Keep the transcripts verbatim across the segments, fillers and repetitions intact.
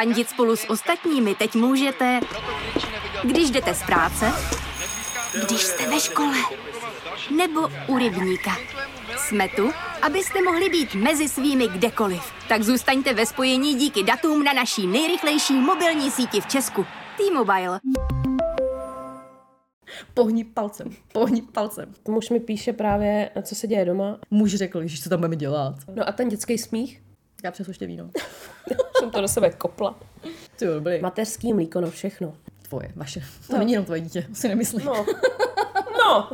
Fandit spolu s ostatními teď můžete, když jdete z práce, když jste ve škole, nebo u rybníka. Jsme tu, abyste mohli být mezi svými kdekoliv. Tak zůstaňte ve spojení díky datům na naší nejrychlejší mobilní síti v Česku. T-Mobile. Pohni palcem, pohni palcem. Muž mi píše právě, co se děje doma. Muž řekl, že co tam budeme dělat. No a ten dětský smích? Já přes ještě víno. Jsem to do sebe kopla. Ty dobrý. Mateřský mlíko, no všechno. Tvoje, vaše. To no. Není jenom tvoje dítě, si nemyslím. No. No.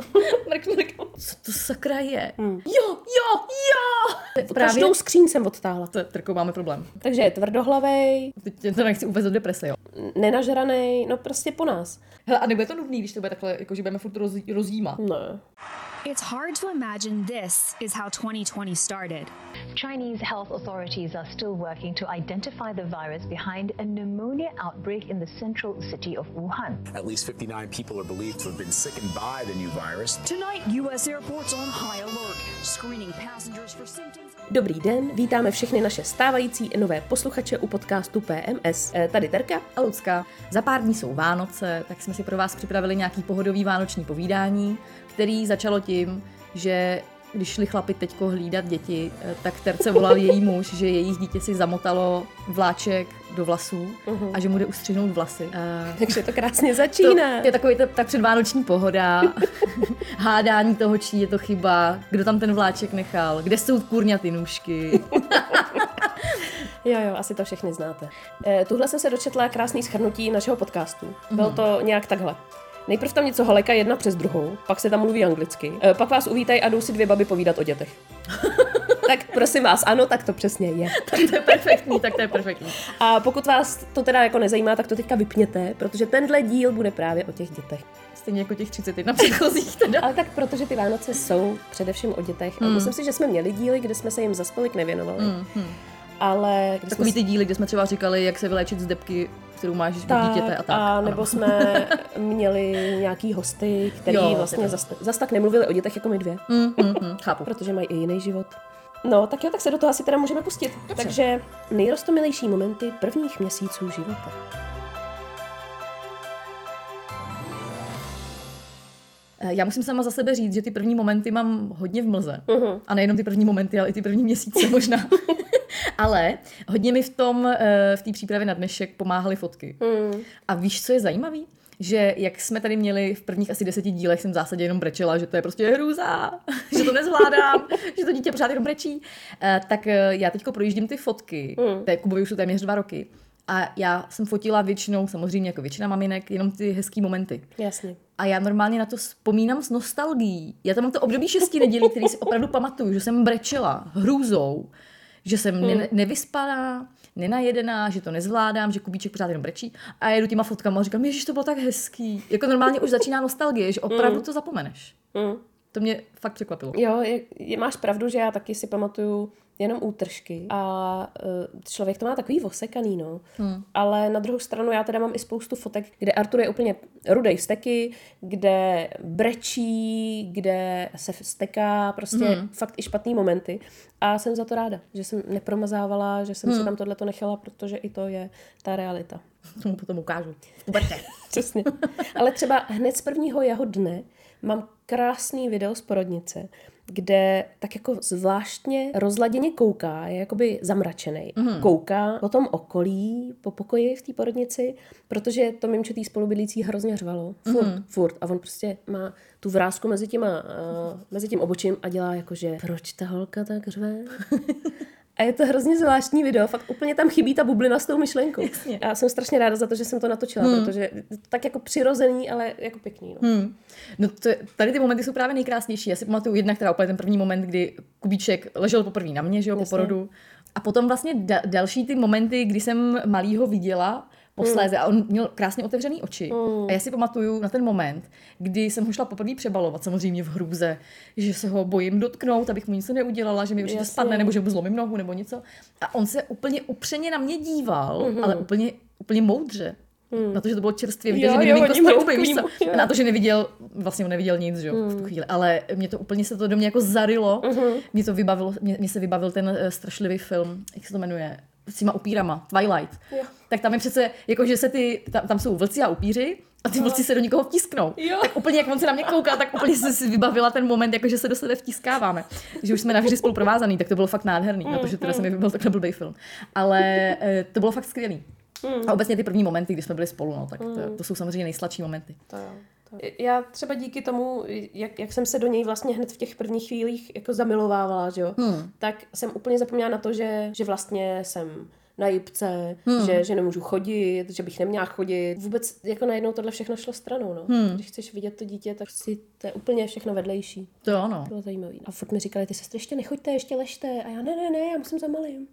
Mrk, mrk. Co to sakra je? Hmm. Jo, jo, jo. Právě... Každou skříň jsem odtáhla. To je, Terko, máme problém. Takže je tvrdohlavej. Teď to nechci uvést do deprese, jo. Nenažranej, no prostě po nás. Hele, a nebude to nudný, když to bude takhle, jakože budeme furt rozj- rozjímat. Ne. It's hard to imagine this is how twenty twenty started. Chinese health authorities are still working to identify the virus behind a pneumonia outbreak in the central city of Wuhan. At least fifty-nine people are believed to have been sickened by the new virus. Tonight, U S airports on high alert, screening passengers for symptoms. Dobrý den, vítáme všechny naše stávající i nové posluchače u podcastu P M S. Tady Terka a Lucka. Za pár dní jsou Vánoce, tak jsme si pro vás připravili nějaký pohodový vánoční povídání, který začalo tím, že když šli chlapi teďko hlídat děti, tak Terce volal její muž, že jejich dítě si zamotalo vláček do vlasů uhum. A že mu jde ustřihnout vlasy. A... Takže to krásně začíná. To je takový tak předvánoční pohoda, hádání toho, čí je to chyba, kdo tam ten vláček nechal, kde jsou kurňaty nůžky. Jo, jo, asi to všichni znáte. Eh, tuhle jsem se dočetla krásný shrnutí našeho podcastu. Bylo to nějak takhle. Nejprv tam něco haleka jedna přes druhou, pak se tam mluví anglicky, e, pak vás uvítají a jdou si dvě baby povídat o dětech. Tak prosím vás, ano, tak to přesně je. Tak to je perfektní, tak to je perfektní. A pokud vás to teda jako nezajímá, tak to teďka vypněte, protože tenhle díl bude právě o těch dětech. Stejně jako těch třicet jedna předchozích teda. Ale tak protože ty Vánoce jsou především o dětech. Mm. A myslím si, že jsme měli díly, kde jsme se jim zas tolik nevěnovali. Mm, mm. Ale takový ty díly, kde jsme třeba říkali, jak se vyléčit z depky, kterou máš tak, dítěte a tak. A nebo ano. Jsme měli nějaký hosty, který jo, vlastně zas, zas tak nemluvili o dětech jako my dvě. Mm, mm, mm, chápu. Protože mají i jiný život. No, tak jo, tak se do toho asi teda můžeme pustit. Dobře. Takže nejrostomilejší momenty prvních měsíců života. Já musím sama za sebe říct, že ty první momenty mám hodně v mlze. Uh-huh. A nejenom ty první momenty, ale i ty první měsíce možná. Ale hodně mi v tom, v té přípravě na dnešek pomáhaly fotky. Mm. A víš, co je zajímavý? Že jak jsme tady měli v prvních asi deseti dílech, jsem v zásadě jenom brečela, že to je prostě hrůza, že to nezvládám, že to dítě pořád jenom brečí. Tak já teďko projíždím ty fotky, mm. té Kubovi už jsou téměř dva roky. A já jsem fotila většinou, samozřejmě jako většina maminek, jenom ty hezký momenty. Jasně. A já normálně na to vzpomínám s nostalgií. Já tam mám to období šesti nedělí, který si opravdu pamatuju, že jsem brečela hrůzou, že jsem ne- nevyspaná, nenajedená, že to nezvládám, že Kubíček pořád jenom brečí. A jedu těma fotkama a říkám, ježiš, to bylo tak hezký. Jako normálně už začíná nostalgie, že opravdu to zapomeneš. To mě fakt překvapilo. Jo, je, je, máš pravdu, že já taky si pamatuju jenom útržky a uh, člověk to má takový osekaný, no. Hmm. Ale na druhou stranu já teda mám i spoustu fotek, kde Artur je úplně rudej vzteky, kde brečí, kde se vzteká, prostě hmm. fakt i špatný momenty. A jsem za to ráda, že jsem nepromazávala, že jsem hmm. si tam tohleto nechala, protože i to je ta realita. To mu potom ukážu. Uberte. Přesně. Ale třeba hned z prvního jeho dne mám krásný video z porodnice, kde tak jako zvláštně rozladěně kouká, je jakoby zamračenej. Mm. Kouká po tom okolí, po pokoji v té porodnici, protože to mimčetý spolubydlící hrozně řvalo. Furt, mm. furt. A on prostě má tu vrásku mezi, těma, uh, mezi tím obočím a dělá jakože, proč ta holka tak řve? A je to hrozně zvláštní video, fakt úplně tam chybí ta bublina s tou myšlenkou. Jasně. Já jsem strašně ráda za to, že jsem to natočila, hmm. protože tak jako přirozený, ale jako pěkný. No, hmm. no to, tady ty momenty jsou právě nejkrásnější. Já si pamatuju jednak teda úplně ten první moment, kdy Kubíček ležel poprvé na mě, že jo, po porodu. A potom vlastně da- další ty momenty, kdy jsem malýho viděla posléze mm. a on měl krásně otevřený oči. Mm. A já si pamatuju na ten moment, kdy jsem ho šla poprvé přebalovat, samozřejmě v hrůze, že se ho bojím dotknout, abych mu nic neudělala, že mi určitě Jasně. spadne, nebo že mu zlomím nohu, nebo něco. A on se úplně upřeně na mě díval, mm-hmm. ale úplně, úplně moudře. Mm. Na to, že to bylo čerstvě vidět, jo, že miminko starou, na to, že neviděl, vlastně on neviděl nic, jo, mm. v tu chvíli, ale mě to úplně se to do mě jako zarylo, mm-hmm. mě to vybavilo, mě, mě se vybavil ten uh, strašlivý film, jak se to jmenuje? s těma upírama, Twilight, jo. Tak tam je přece, jakože se ty, tam, tam jsou vlci a upíři a ty vlci se do někoho vtisknou. Jo. Tak úplně, jak on se na mě koukal, tak úplně jsem si vybavila ten moment, jakože se do sebe vtiskáváme. Že už jsme navždy spolu provázaný, tak to bylo fakt nádherný, mm, protože teda mm. se mi vybavil takhle blbej film. Ale to bylo fakt skvělý. Mm. A obecně ty první momenty, kdy jsme byli spolu, no, tak to, to jsou samozřejmě nejsladší momenty. To jo. Já třeba díky tomu, jak, jak jsem se do něj vlastně hned v těch prvních chvílích jako zamilovávala, že jo, hmm. tak jsem úplně zapomněla na to, že, že vlastně jsem na jipce, hmm. že, že nemůžu chodit, že bych neměla chodit. Vůbec jako najednou tohle všechno šlo stranou, no. Hmm. Když chceš vidět to dítě, tak si to je úplně všechno vedlejší. To ano. Bylo zajímavý. A furt mi říkali, ty sestry, ještě nechoďte, ještě ležte. A já ne, ne, ne, já musím za malým.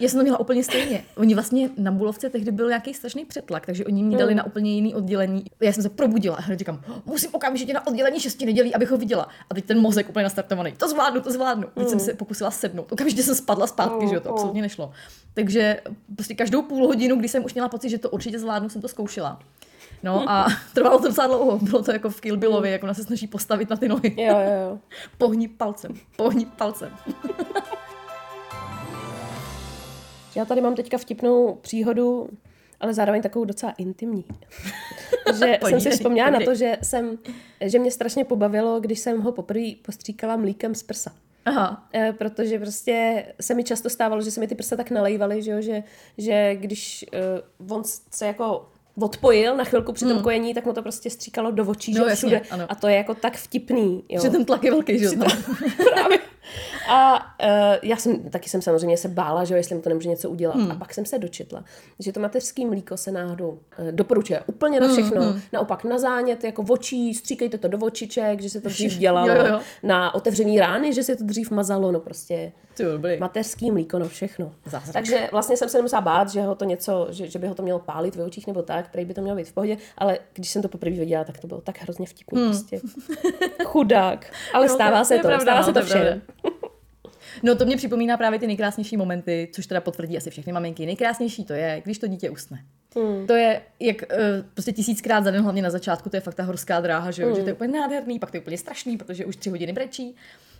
Já jsem to měla úplně stejně. Oni vlastně na Bulovce tehdy byl nějaký strašný přetlak, takže oni mě dali hmm. na úplně jiný oddělení. Já jsem se probudila a hned říkám, musím okamžitě na oddělení šesti nedělí, abych ho viděla. A teď ten mozek úplně nastartovaný. To zvládnu, to zvládnu. Teď hmm. jsem se pokusila sednout. Okamžitě jsem spadla zpátky, hmm. že jo, to absolutně nešlo. Takže prostě každou půl hodinu, když jsem už měla pocit, že to určitě zvládnu, jsem to zkoušela. No a trvalo to docela dlouho. Bylo to jako v Kill Billově, jako ona se snaží postavit na ty nohy. Jo, jo, jo. Pohni palcem, pohni palcem. Já tady mám teďka vtipnou příhodu, ale zároveň takovou docela intimní. Že jsem si vzpomněla na to, že, jsem, že mě strašně pobavilo, když jsem ho poprvé postříkala mlíkem z prsa. Aha. Protože prostě se mi často stávalo, že se mi ty prsa tak nalejvaly, že, že, že když uh, on se jako odpojil na chvilku při tom mm. kojení, tak mu to prostě stříkalo do očí, no, že všude. Jasně, a to je jako tak vtipný. Jo. Že ten tlak je velký, že? Právě. A uh, já jsem, taky jsem samozřejmě se bála, že jo, jestli mu to nemůže něco udělat. Mm. A pak jsem se dočetla, že to mateřský mlíko se náhodou uh, doporučuje úplně na všechno. Mm, mm. Naopak na zánět, jako očí, stříkejte to do očiček, že se to dřív dělalo. Jo, jo. Na otevření rány, že se to dřív mazalo, no prostě mateřský mlíko, no všechno. Zázrak. Takže vlastně jsem se nemusela bát, že ho to něco, že, že by ho to mělo pálit ve očích nebo tak, prej by to mělo být v pohodě, ale když jsem to poprvé viděla, tak to bylo tak hrozně vtipný, mm. prostě. Chudák. Ale no, stává se to, pravda, stává no, se to všem. No to mě připomíná právě ty nejkrásnější momenty, což teda potvrdí asi všechny maminky. Nejkrásnější to je, když to dítě usne. Mm. To je jak prostě tisíckrát za den, hlavně na začátku, to je fakt ta horská dráha, že, mm. že to je úplně nádherný, pak to je úplně strašný, protože už tři hodiny brečí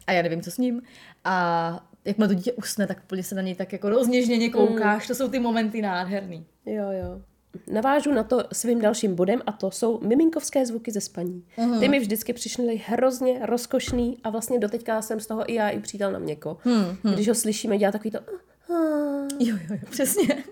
a já nevím, co s ním. A jakmile to dítě usne, tak úplně se na něj tak jako rozněžněně koukáš, mm. to jsou ty momenty nádherný. Jo, jo. Navážu na to svým dalším bodem a to jsou miminkovské zvuky ze spaní. Uhum. Ty mi vždycky přišly hrozně rozkošný a vlastně doteďka jsem z toho i já, i přítel na měko. Hmm. Když ho slyšíme dělat takový to... Jo, jo, jo, přesně.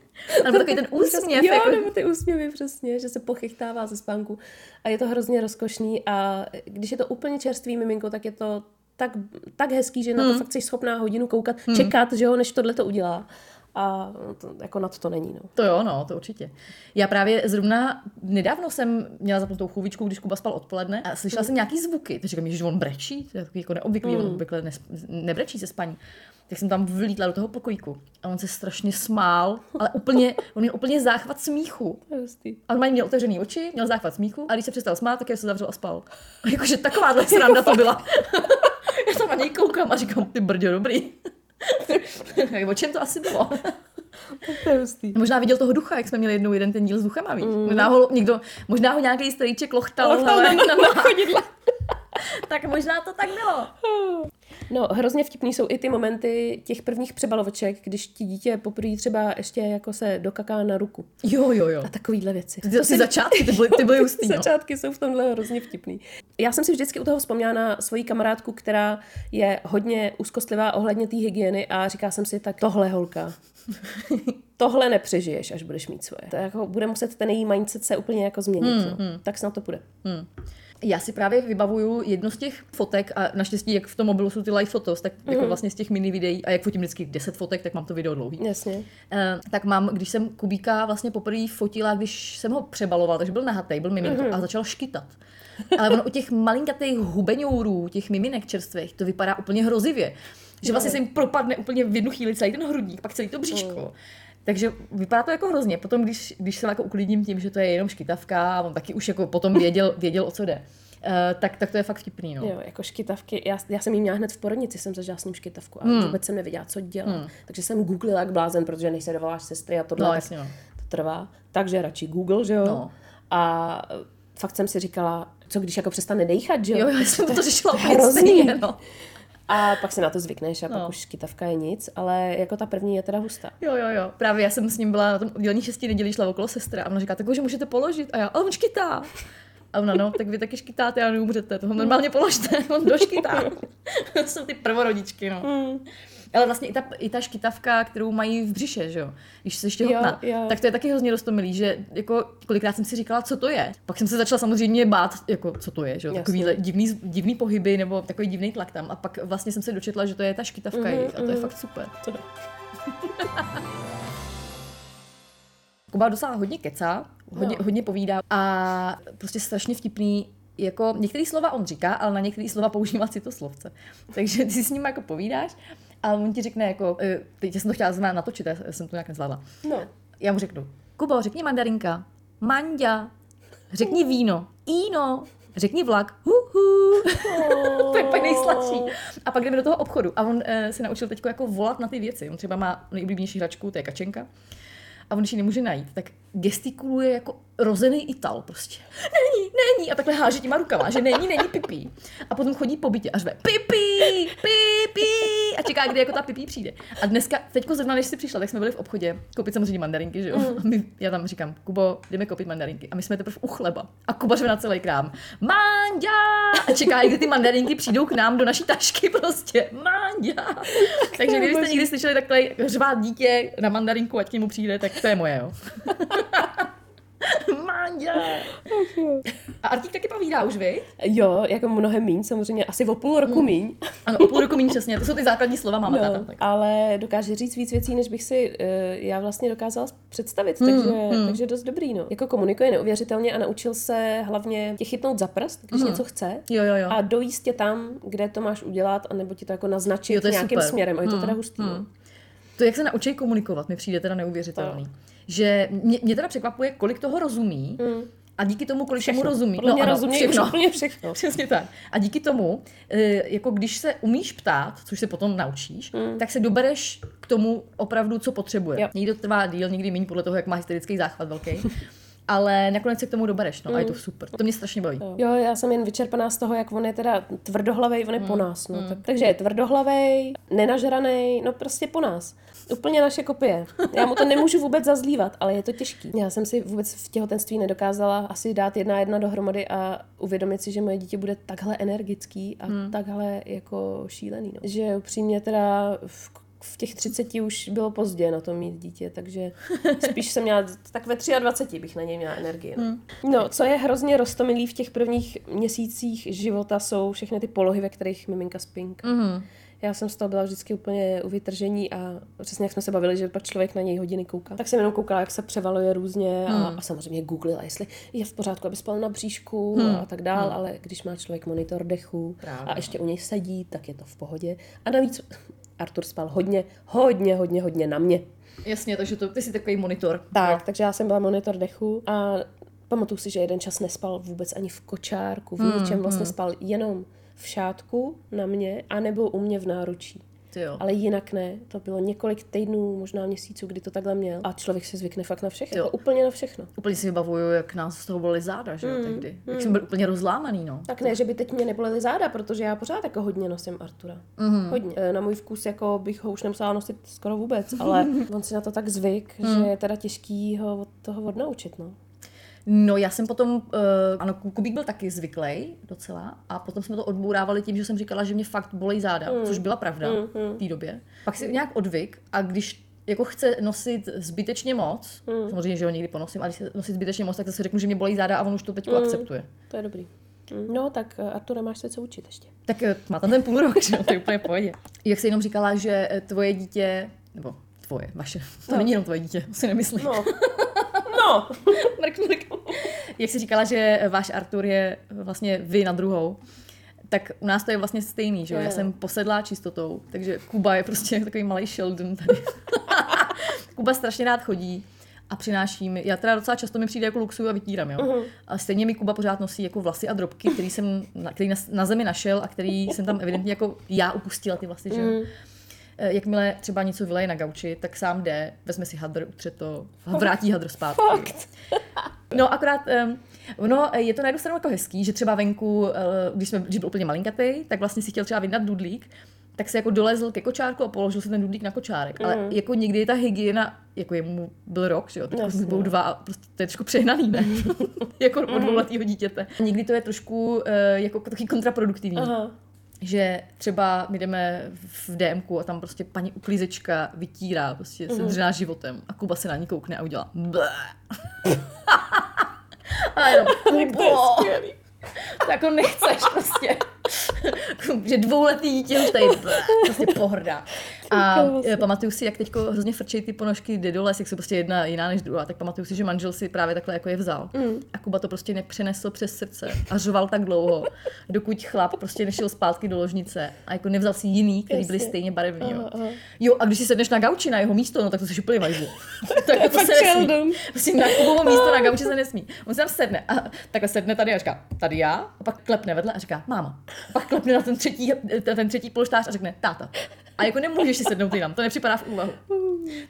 Nebo takový ten úsměv. Jo, jako... nebo ty úsměvy, přesně, že se pochychtává ze spánku a je to hrozně rozkošný a když je to úplně čerstvý miminko, tak je to tak, tak hezký, že na to hmm. fakt jsi schopná hodinu koukat, hmm. čekat, že jo, než tohle to udělá. A to, jako nad to není. No. To jo, no, to určitě. Já právě zrovna nedávno jsem měla zapnutou chůvičku, když Kuba spal odpoledne a slyšela mm. jsem nějaký zvuky. Takže říkám, že on brečí, to je takový jako neobvyklý, mm. on obvykle ne, nebrečí se spaní. Tak jsem tam vlítla do toho pokojíku a on se strašně smál, ale úplně, on měl úplně záchvat smíchu. A on měl otevřený oči, měl záchvat smíchu a když se přestal smát, tak je se zavřel a spal. A jakože takováhle sranda to byla. Já tam na něj koukám a říkám, ty brďo, dobrý. O čem to asi bylo? To je hustý. Možná viděl toho ducha, jak jsme měli jednou jeden ten díl s duchama, víš? Mm. Možná ho někdo, možná ho nějaký strýček lochtal, lochtal na, na, na chodidla. Tak možná to tak bylo. No, hrozně vtipný jsou i ty momenty těch prvních přebalovaček, když ti dítě poprvé třeba ještě jako se dokaká na ruku. Jo, jo, jo. A takovýhle věci. Ty, ty, ty začátky, ty byly, ty byly hustý, no. Začátky jsou v tomhle hrozně vtipný. Já jsem si vždycky u toho vzpomněla na svoji kamarádku, která je hodně úzkostlivá ohledně té hygieny a říká jsem si, tak tohle holka. Tohle nepřežiješ, až budeš mít svoje. Tak jako bude muset ten její mindset se úplně jako změnit. Hmm, no. hmm. Tak snad to půjde. Hmm. Já si právě vybavuju jednu z těch fotek a naštěstí, jak v tom mobilu jsou ty live fotos, tak jako mm. vlastně z těch mini videí a jak fotím vždycky deset fotek, tak mám to video dlouhý. Jasně. Uh, tak mám, když jsem Kubíka vlastně poprvé fotila, když jsem ho přebalovala, takže byl nahatej, byl miminko mm. a začal škytat. Ale ono u těch malinkatých hubenourů, těch miminek čerstvých, to vypadá úplně hrozivě. Že vlastně se jim propadne úplně v jednu chvíli celý ten hrudník, pak celý to bříško. Mm. Takže vypadá to jako hrozně. Potom, když, když se jako uklidním tím, že to je jenom škytavka a on taky už jako potom věděl, věděl o co jde, uh, tak, tak to je fakt vtipný. No. Jo, jako škytavky. Já, já jsem jí měla hned v porodnici, jsem zažila s ním škytavku a hmm. vůbec jsem nevěděla, co dělá. Hmm. Takže jsem googlila jak blázen, protože než se dovoláš sestry a tohle, no, tak jasně, no. To trvá. Takže radši Google, že jo? No. A fakt jsem si říkala, co když jako přestane dejchat, že jo? Jo, já jsem to řešila úplně stejně, no. A pak si na to zvykneš a no. pak už kytavka je nic, ale jako ta první je teda hustá. Jo, jo, jo. Právě já jsem s ním byla na tom oddělení šestý nedělí, šla okolo sestra a ona říká, tak že můžete položit. A já, ale on škytá. A ona, no, tak vy taky škytáte a neumřete, toho normálně položte, on doškytá. To jsou ty prvorodičky, no. Mm. Ale vlastně i ta, i ta škytavka, kterou mají v břiše, že jo, když se ještě hotná, tak to je taky hrozně roztomilý, že jako kolikrát jsem si říkala, co to je. Pak jsem se začala samozřejmě bát, jako co to je, že jo, takovýhle divný, divný pohyby nebo takový divný tlak tam. A pak vlastně jsem se dočetla, že to je ta škytavka mm, jejich a to mm. je fakt super. To je. Kuba dosáhla hodně kecá, hodně, no. hodně povídá a prostě strašně vtipný. Jako některý slova on říká, ale na některý slova používá si to slovce. Takže ty s ním jako povídáš a on ti řekne jako, teď jsem to chtěla znát natočit, já jsem to nějak nezvládla. No. Já mu řeknu, Kubo, řekni mandarinka, manďa, řekni víno, íno, řekni vlak, huhu. Oh. To je pak nejsladší. A pak jdeme do toho obchodu a on e, se naučil teď jako volat na ty věci. On třeba má nejoblíbenější hračku, to je kačenka. A on, když ji nemůže najít, tak gestikuluje jako rozený Ital prostě. Není, není. A takhle háže těma rukama, že není, není pipí. A potom chodí po bytě a řve pipí, pipí. A čeká, kdy jako ta pipí přijde. A dneska, teďko zrovna, než jsi přišla, tak jsme byli v obchodě koupit samozřejmě mandarinky, že jo. Mm. A my, já tam říkám, Kubo, jdeme koupit mandarinky. A my jsme teprve u chleba. A Kuba řve na celý krám. Manďa! A čeká, kdy ty mandarinky přijdou k nám do naší tašky prostě. Manďa! Takže když jste někdy slyšeli takhle řvát dítě na mandarinku, ať k němu přijde, tak to je moje, jo. Máňa! A Artík taky povídá už, vy? Jo, jako mnohem míň, samozřejmě. Asi o půl roku míň. Mm. Ano, o půl roku míň, přesně. To jsou ty základní slova, máme no, táta. Tak. Ale dokáže říct víc věcí, než bych si uh, já vlastně dokázala představit. Mm. Takže, mm. takže dost dobrý, no. Jako komunikuje neuvěřitelně a naučil se hlavně tě chytnout za prst, když mm. něco chce. Jo, jo, jo. A dojíst tě tam, kde to máš udělat, anebo ti to jako naznačit jo, to nějakým super. Směrem. A je to mm. teda hustý, mm. no. To, jak se naučí komunikovat, mi přijde teda neuvěřitelný. No. Že mě, mě teda překvapuje, kolik toho rozumí mm. a díky tomu, kolik všechno. Tomu rozumí. No, ano, rozumí všechno. všechno. Přesně tak. A díky tomu, jako když se umíš ptát, což se potom naučíš, mm. tak se dobereš k tomu opravdu, co potřebuje. Jo. Někdo trvá díl, někdy méně podle toho, jak má hysterický záchvat velký. Ale nakonec se k tomu dobereš, no, mm. a je to super. To mě strašně baví. Jo, já jsem jen vyčerpaná z toho, jak on je teda tvrdohlavej, on je mm. po nás, no. Mm. Tak, takže je tvrdohlavej, nenažranej, no prostě po nás. Úplně naše kopie. Já mu to nemůžu vůbec zazlívat, ale je to těžký. Já jsem si vůbec v těhotenství nedokázala asi dát jedna jedna dohromady a uvědomit si, že moje dítě bude takhle energický a mm. takhle jako šílený, no. Že upřímně teda v v těch třiceti už bylo pozdě na to mít dítě, takže spíš jsem měla, tak ve dvacet tři bych na něj měla energii. No. Hmm. no, co je hrozně roztomilý v těch prvních měsících života jsou všechny ty polohy, ve kterých miminka spinka. Hmm. Já jsem z toho byla vždycky úplně u vytržení a přesně jak jsme se bavili, že pak člověk na něj hodiny kouká. Tak jsem jenom koukala, jak se převaluje různě a, hmm. a samozřejmě googlila, jestli je v pořádku, aby spal na bříšku hmm. a tak dál, hmm. ale když má člověk monitor dechu Právě. A ještě u něj sedí, tak je to v pohodě. A navíc Artur spal hodně, hodně, hodně, hodně na mě. Jasně, takže to, ty jsi takový monitor. Tak, takže já jsem byla monitor dechu a pamatuju si, že jeden čas nespal vůbec ani v kočárku, v hmm, ničem vlastně hmm. spal jenom v šátku na mě anebo u mě v náručí. Jo. Ale jinak ne, to bylo několik týdnů, možná měsíců, kdy to takhle měl. A člověk se zvykne fakt na všechno, jako úplně na všechno. Úplně si vybavuju, jak nás z toho bolely záda, že jo, mm, tehdy. Mm. Jak jsem byl úplně rozlámaný, no. Tak ne, že by teď mě nebolely záda, protože já pořád jako hodně nosím Artura. Mm. Hodně. Na můj vkus jako bych ho už nemusela nosit skoro vůbec, ale on si na to tak zvyk, mm. že je teda těžký ho od toho odnaučit, no. No já jsem potom, uh, ano, Kubík byl taky zvyklej docela a potom jsme to odbourávali tím, že jsem říkala, že mě fakt bolej záda, mm. což byla pravda mm. v té době. Pak si nějak odvyk a když jako chce nosit zbytečně moc, mm. samozřejmě, že ho někdy ponosím, ale když se nosit zbytečně moc, tak zase řeknu, že mě bolej záda a on už to teďko mm. akceptuje. To je dobrý. No tak Artura, máš se co učit ještě. Tak má tam ten půl rok, že to je úplně v pohodě. Jak jsi jenom říkala, že tvoje dítě, nebo tvoje, vaše, to no. není jenom tvoje dítě, si nemyslím. No. No. Mrk, mrk. Jak jsi říkala, že váš Artur je vlastně vy na druhou, tak u nás to je vlastně stejný, že jo? Já jsem posedlá čistotou, takže Kuba je prostě takový malej Sheldon tady. Kuba strašně rád chodí a přináší mi, já teda docela často mi přijde jako luxuju a vytírám, jo. Uh-huh. A stejně mi Kuba pořád nosí jako vlasy a drobky, který jsem na, který na, na zemi našel a který jsem tam evidentně jako já upustila ty vlasy, že jo. Mm. Jakmile třeba něco vyleje na gauči, tak sám jde, vezme si hadr, utře to, vrátí hadr zpátky. Fakt. No akorát, no, je to na jednu stranu jako hezký, že třeba venku, když, jsme, když byl úplně malinkatý, tak vlastně si chtěl třeba vyndat dudlík tak se jako dolezl ke kočárku a položil se ten dudlík na kočárek. Mm. Ale jako někdy je ta hygiena, jako jemu byl rok, že jo, teď byl dva a prostě to je trošku přehnaný, ne? Jako mm. od dvouletýho dítěte. Někdy to je trošku jako taky kontraproduktivní. Aha. Že třeba my jdeme v D M ku a tam prostě paní uklízečka vytírá, prostě se dřená životem a Kuba se na ní koukne a udělá a jenom Kubo, tak ho nechceš prostě, že dvouletý dítě už tady prostě pohrdá. A pamatuju si, jak teďko hrozně frčejí ty ponožky, jde dole, jak jsou prostě jedna jiná než druhá, tak pamatuju si, že manžel si právě takhle jako je vzal. Mm. A Kuba to prostě nepřenesl přes srdce a řval tak dlouho, dokud chlap prostě nešel zpátky do ložnice a jako nevzal si jiný, který byli stejně barevný. Jo, uh, uh. jo a když si sedneš na gauči na jeho místo, no tak to se šupli vajzu. Tak to, to se nesmí. Prostě na Kubovo místo na gauči se nesmí. On se tam sedne a takhle sedne tady a říká, tady já, a pak klepne vedle a říká, máma. A pak klepne na ten třetí, ten třetí polštář a řekne, táta. A jako nemůžeš si sednout jinam, to nepřipadá v úvahu.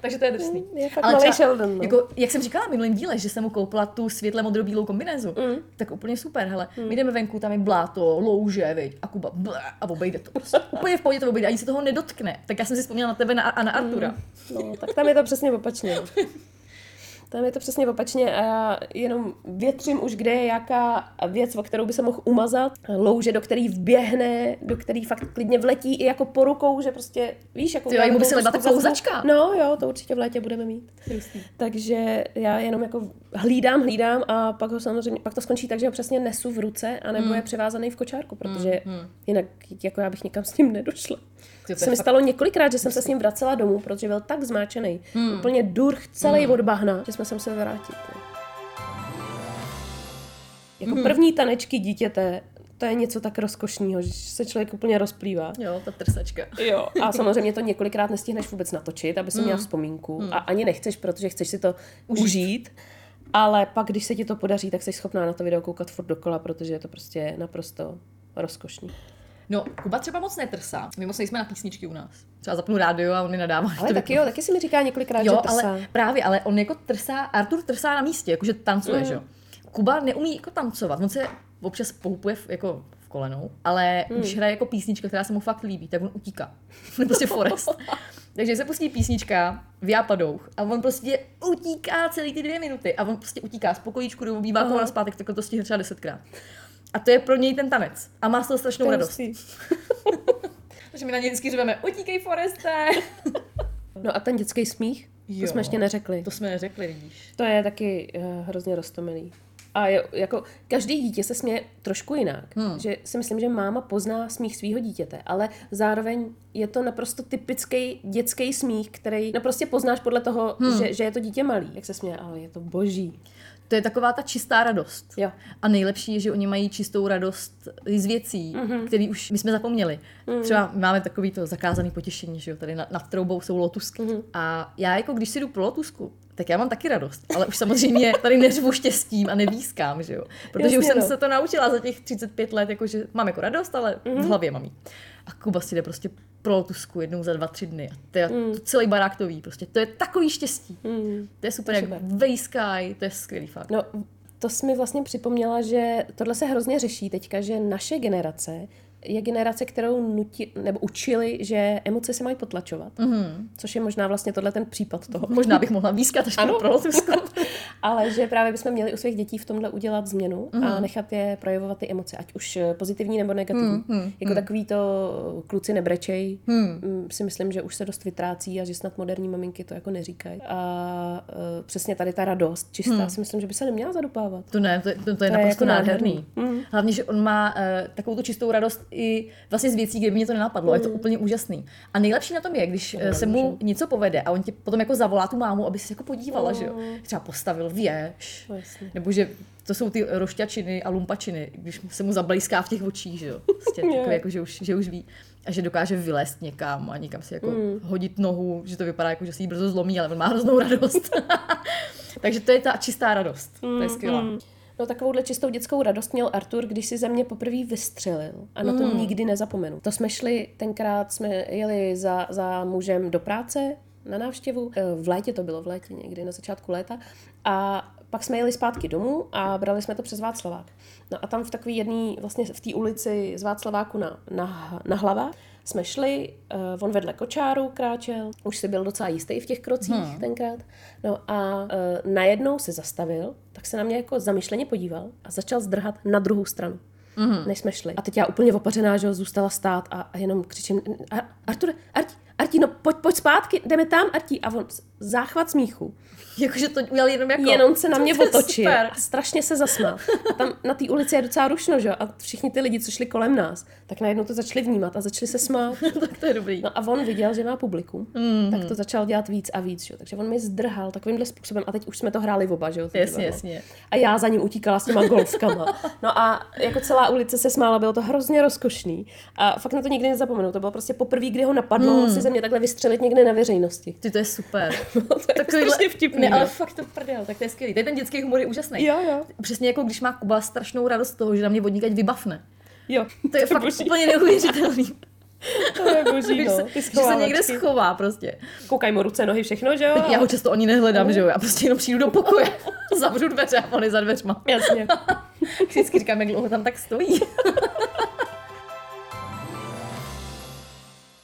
Takže to je drsný. Je fakt malej Sheldon. Jako, jak jsem říkala v minulém díle, že jsem mu koupila tu světle modrobílou kombinézu, mm. tak úplně super, hele. Mm. My jdeme venku, tam je bláto, louže, viď, a Kuba blá, a obejde to. Prostě. Úplně v pohodě to obejde, ani se toho nedotkne. Tak já jsem si vzpomněla na tebe na, a na Artura. Mm. No, tak tam je to přesně opačně. Tam je to přesně opačně a já jenom větřím už, kde je jaká věc, o kterou by se mohl umazat. Louže, do který vběhne, do který fakt klidně vletí i jako po rukou, že prostě, víš, jako... Jo, jemu by se ta klouzačka. No jo, to určitě v létě budeme mít. Jistý. Takže já jenom jako hlídám, hlídám a pak ho samozřejmě, pak to skončí tak, že ho přesně nesu v ruce anebo mm. je převázaný v kočárku, protože mm. jinak jako já bych nikam s ním nedošla. To se mi stalo několikrát, že jsem se s ním vracela domů, protože byl tak zmáčený, hmm. úplně durch celý hmm. od bahna, že jsme sem se vrátili. Jako hmm. první tanečky dítěte, to je něco tak rozkošného, že se člověk úplně rozplývá. Jo, ta trsačka. Jo. A samozřejmě to několikrát nestihneš vůbec natočit, aby si měla vzpomínku. Hmm. A ani nechceš, protože chceš si to užít. užít. Ale pak, když se ti to podaří, tak jsi schopná na to video koukat furt dokola, protože je to prostě naprosto rozkošný. No, Kuba třeba moc netrsá. My moc nejsme na písničky u nás. Třeba zapnu rádio a on mi nadává. Ale taky jo, taky si mi říká několikrát, jo, že trsá. Ale právě, ale on jako trsá, Artur trsá na místě, jakože tancuje, mm. že jo. Kuba neumí jako tancovat, on se občas poupuje jako v kolenou, ale mm. když hraje jako písnička, která se mu fakt líbí, tak on utíká. On prostě forest. Takže se pustí písnička v Jápadouch a on prostě utíká celý ty dvě minuty a on prostě utíká z pokojíčku do obýváku na zpátek, takhle to stihne třeba desetkrát. A to je pro něj ten tanec. A má z toho strašnou radost. Takže my na něj vždycky řveme, utíkej Foreste. No a ten dětský smích? Jo, to jsme ještě neřekli. To jsme neřekli, vidíš. To je taky uh, hrozně roztomilý. A je, jako každý dítě se směje trošku jinak. Hmm. Že si myslím, že máma pozná smích svýho dítěte, ale zároveň je to naprosto typický dětský smích, který naprosto poznáš podle toho, hmm. že, že je to dítě malý. Jak se směje, ale je to boží. To je taková ta čistá radost. Jo. A nejlepší je, že oni mají čistou radost z věcí, mm-hmm. které už my jsme zapomněli. Mm-hmm. Třeba máme takový to zakázané potěšení, že jo, tady nad, nad troubou jsou lotusky. Mm-hmm. A já jako když si jdu pro lotusku, tak já mám taky radost, ale už samozřejmě tady neřvu štěstím a nevýskám, že jo. Protože jasně, už jsem no. se to naučila za těch třicet pět let, jakože mám jako radost, ale mm-hmm. v hlavě mám jí. A Kuba si jde prostě pro lotusku jednou za dva, tři dny. A to je mm. celý barák to ví. Prostě. To je takový štěstí. Mm. To je super, to je jak vejskaj, to je skvělý fakt. No, to jsi mi vlastně připomněla, že tohle se hrozně řeší teďka, že naše generace je generace, kterou nutí, nebo učili, že emoce se mají potlačovat. Mm. Což je možná vlastně tohle ten případ toho. Možná bych mohla výskat až pro lotusku. Ale že právě bychom měli u svých dětí v tomhle udělat změnu mm. a nechat je projevovat ty emoce, ať už pozitivní nebo negativní. Mm. Jako mm. takový to kluci nebrečej, mm. si myslím, že už se dost vytrácí a že snad moderní maminky to jako neříkají. A uh, přesně tady ta radost čistá, mm. si myslím, že by se neměla zadopávat. To ne, to, to, to, to je naprosto je jako nádherný. nádherný. Mm. Hlavně, že on má uh, takovou tu čistou radost i vlastně z věcí, kde by mě to nenapadlo. Mm. Je to úplně úžasný. A nejlepší na tom je, když to se mu může. něco povede a on ti potom jako zavolá tu mámu, aby se jako podívala, mm. že jo. Třeba postavil věž. Vlastně. Nebo že to jsou ty rošťačiny a lumpačiny, když se mu zablízká v těch očích, že jo. Vlastně takové jako, že už, že už ví. A že dokáže vylézt někam a někam si jako mm. hodit nohu, že to vypadá jako, že si ji brzo zlomí, ale on má hroznou radost. Takže to je ta čistá radost. Mm. To je skvělá. Mm. No takovouhle čistou dětskou radost měl Artur, když si ze mě poprvé vystřelil a na to mm. nikdy nezapomenu. To jsme šli, tenkrát jsme jeli za, za mužem do práce na návštěvu, v létě to bylo, v létě někdy, na začátku léta a Pak jsme jeli zpátky domů a brali jsme to přes Václavák. No a tam v takové jedné, vlastně v té ulici z Václaváku na, na, na Hlava, jsme šli, uh, on vedle kočáru kráčel, už si byl docela jistý v těch krocích hmm. tenkrát, no a uh, najednou se zastavil, tak se na mě jako zamyšleně podíval a začal zdrhat na druhou stranu, hmm. než jsme šli. A teď já úplně opařená, že ho zůstala stát a, a jenom křičím, Ar- Arture, Arti, Arti, no pojď, pojď zpátky, jdeme tam, Arti. A on záchvat smíchu. Jakože to udělal jenom jako... Jenom se na mě otočil a strašně se zasmál. A tam na té ulici je docela rušno, že? A všichni ty lidi, co šli kolem nás, tak najednou to začali vnímat a začali se smát. Tak to je dobrý. No a on viděl, že má publikum, mm-hmm. tak to začal dělat víc a víc, že? Takže on mi zdrhal takovýmhle způsobem a teď už jsme to hráli oba, že? Jasně, jasně. A já za ním utíkala s těma golfkama. No a jako celá ulice se smála, bylo to hrozně rozkošný. A fakt na to nikdy nezapomenu. To bylo prostě poprvé, kdy ho napadlo mm. si ze mě takhle vystřelit někde na veřejnosti. Ty to je super. Takovýhle vtipný. Ne, ale fakt to prdel, tak to je skvělý. Tady ten dětský humor je úžasný. Jo, jo. Přesně jako když má Kuba strašnou radost z toho, že na mě vodníkať vybafne. Jo. To je to fakt boží. Úplně neuvěřitelný. To je boží, no. Ty se, že se někde schová prostě. Koukaj mu ruce, nohy, všechno, že jo? Já ho často ani nehledám, no. Že jo? Já prostě jenom přijdu do pokoje, zavřu dveře a on je za dveřma. Jasně. Vždycky říkám, jak dlouho tam tak stojí.